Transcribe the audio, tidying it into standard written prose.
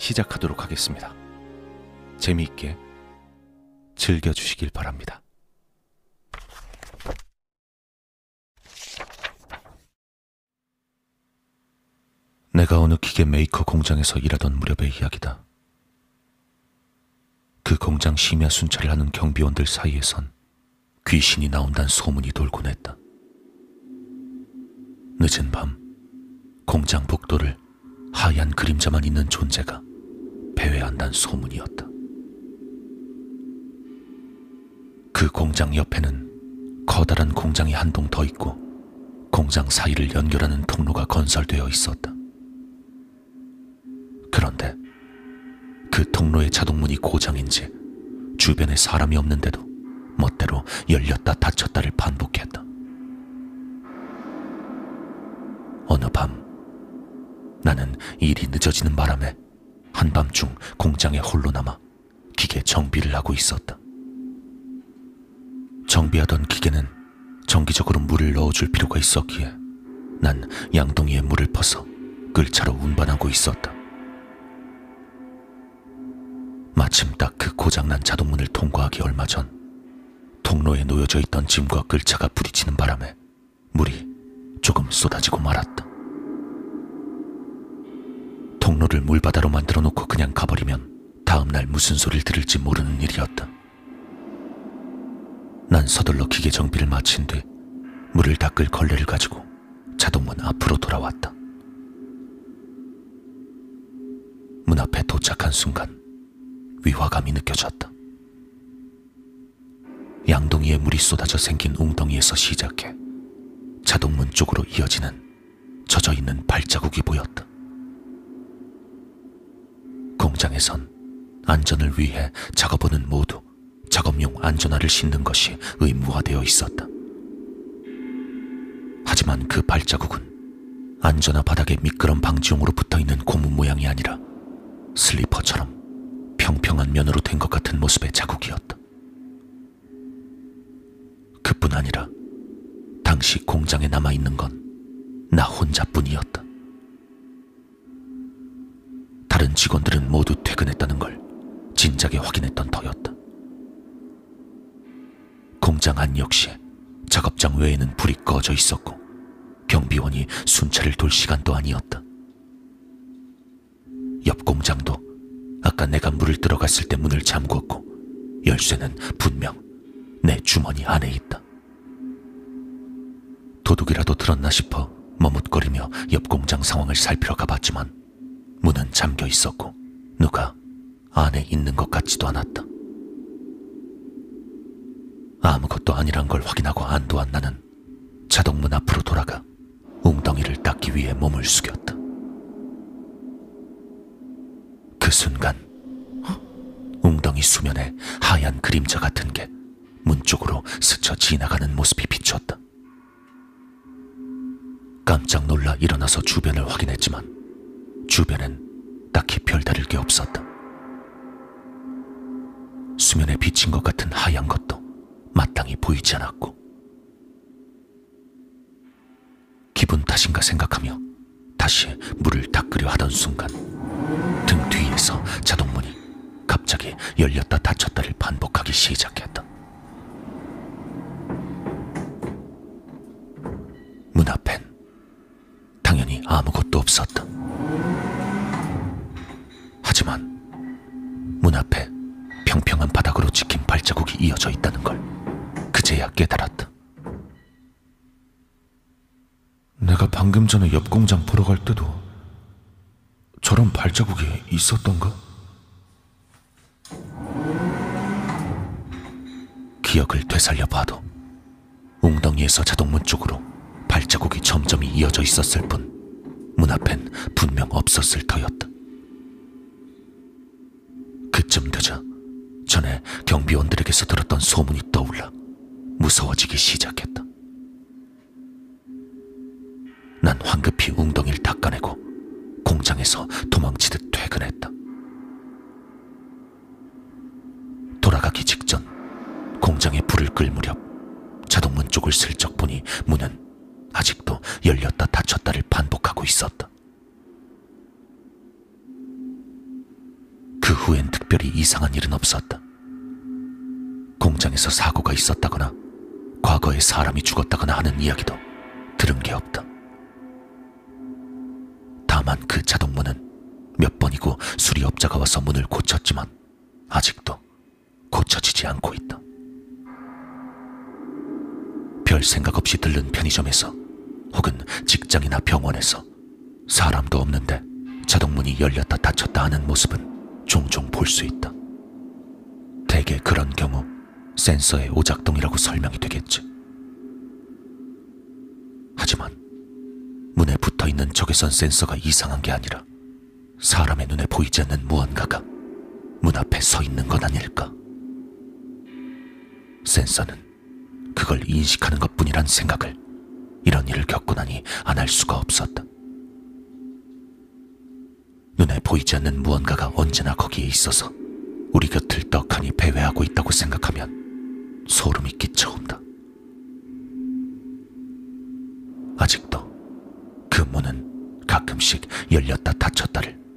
시작하도록 하겠습니다. 재미있게 즐겨주시길 바랍니다. 내가 어느 기계 메이커 공장에서 일하던 무렵의 이야기다. 그 공장 심야 순찰을 하는 경비원들 사이에선 귀신이 나온다는 소문이 돌곤 했다. 늦은 밤 공장 복도를 하얀 그림자만 있는 존재가 배회한다는 소문이었다. 그 공장 옆에는 커다란 공장이 한 동 더 있고 공장 사이를 연결하는 통로가 건설되어 있었다. 그런데 그 통로의 자동문이 고장인지 주변에 사람이 없는데도 멋대로 열렸다 닫혔다를 반복했다. 어느 밤 나는 일이 늦어지는 바람에 한밤중 공장에 홀로 남아 기계 정비를 하고 있었다. 정비하던 기계는 정기적으로 물을 넣어줄 필요가 있었기에 난 양동이에 물을 퍼서 끌차로 운반하고 있었다. 마침 딱 그 고장난 자동문을 통과하기 얼마 전 통로에 놓여져 있던 짐과 끌차가 부딪히는 바람에 물이 조금 쏟아지고 말았다. 통로를 물바다로 만들어 놓고 그냥 가버리면 다음날 무슨 소리를 들을지 모르는 일이었다. 난 서둘러 기계 정비를 마친 뒤 물을 닦을 걸레를 가지고 자동문 앞으로 돌아왔다. 문 앞에 도착한 순간 위화감이 느껴졌다. 양동이에 물이 쏟아져 생긴 웅덩이에서 시작해 자동문 쪽으로 이어지는 젖어있는 발자국이 보였다. 공장에선 안전을 위해 작업원은 모두 작업용 안전화를 신는 것이 의무화되어 있었다. 하지만 그 발자국은 안전화 바닥에 미끄럼 방지용으로 붙어있는 고무 모양이 아니라 슬리퍼처럼 평평한 면으로 된 것 같은 모습의 자국이었다. 그뿐 아니라 당시 공장에 남아있는 건 나 혼자뿐이었다. 다른 직원들은 모두 퇴근했다는 걸 진작에 확인했던 터였다. 공장 안 역시 작업장 외에는 불이 꺼져 있었고 경비원이 순찰을 돌 시간도 아니었다. 옆 공장도 아까 내가 물을 들어갔을 때 문을 잠궜고 열쇠는 분명 내 주머니 안에 있다. 도둑이라도 들었나 싶어 머뭇거리며 옆 공장 상황을 살피러 가봤지만 문은 잠겨 있었고 누가 안에 있는 것 같지도 않았다. 아무것도 아니란 걸 확인하고 안도한 나는 자동문 앞으로 돌아가 웅덩이를 닦기 위해 몸을 숙였다. 그 순간 웅덩이 수면에 하얀 그림자 같은 게 문 쪽으로 스쳐 지나가는 모습이 비쳤다. 깜짝 놀라 일어나서 주변을 확인했지만 주변엔 딱히 별다를 게 없었다. 수면에 비친 것 같은 하얀 것도 마땅히 보이지 않았고 기분 탓인가 생각하며 다시 물을 닦으려 하던 순간 등 뒤에서 자동문이 갑자기 열렸다 닫혔다를 반복하기 시작했다. 문 앞엔 당연히 아무것도 없었다. 알았지만 문 앞에 평평한 바닥으로 찍힌 발자국이 이어져 있다는 걸 그제야 깨달았다. 내가 방금 전에 옆 공장 보러 갈 때도 저런 발자국이 있었던가? 기억을 되살려 봐도 웅덩이에서 자동문 쪽으로 발자국이 점점 이어져 있었을 뿐 문 앞엔 분명 없었을 터였다. 그쯤 되자 전에 경비원들에게서 들었던 소문이 떠올라 무서워지기 시작했다. 난 황급히 웅덩이를 닦아내고 공장에서 도망치듯 퇴근했다. 돌아가기 직전 공장에 불을 끌 무렵 자동문 쪽을 슬쩍 보니 문은 아직도 열렸다 닫혔다를 반복하고 있었다. 그 후엔 특별히 이상한 일은 없었다. 공장에서 사고가 있었다거나 과거에 사람이 죽었다거나 하는 이야기도 들은 게 없다. 다만 그 자동문은 몇 번이고 수리업자가 와서 문을 고쳤지만 아직도 고쳐지지 않고 있다. 별 생각 없이 들른 편의점에서 혹은 직장이나 병원에서 사람도 없는데 자동문이 열렸다 닫혔다 하는 모습은 종종 볼 수 있다. 대개 그런 경우 센서의 오작동이라고 설명이 되겠지. 하지만 문에 붙어있는 적외선 센서가 이상한 게 아니라 사람의 눈에 보이지 않는 무언가가 문 앞에 서 있는 건 아닐까. 센서는 그걸 인식하는 것뿐이란 생각을 이런 일을 겪고 나니 안 할 수가 없었다. 눈에 보이지 않는 무언가가 언제나 거기에 있어서 우리 곁을 떡하니 배회하고 있다고 생각하면 소름이 끼쳐온다. 아직도 그 문은 가끔씩 열렸다 닫혔다를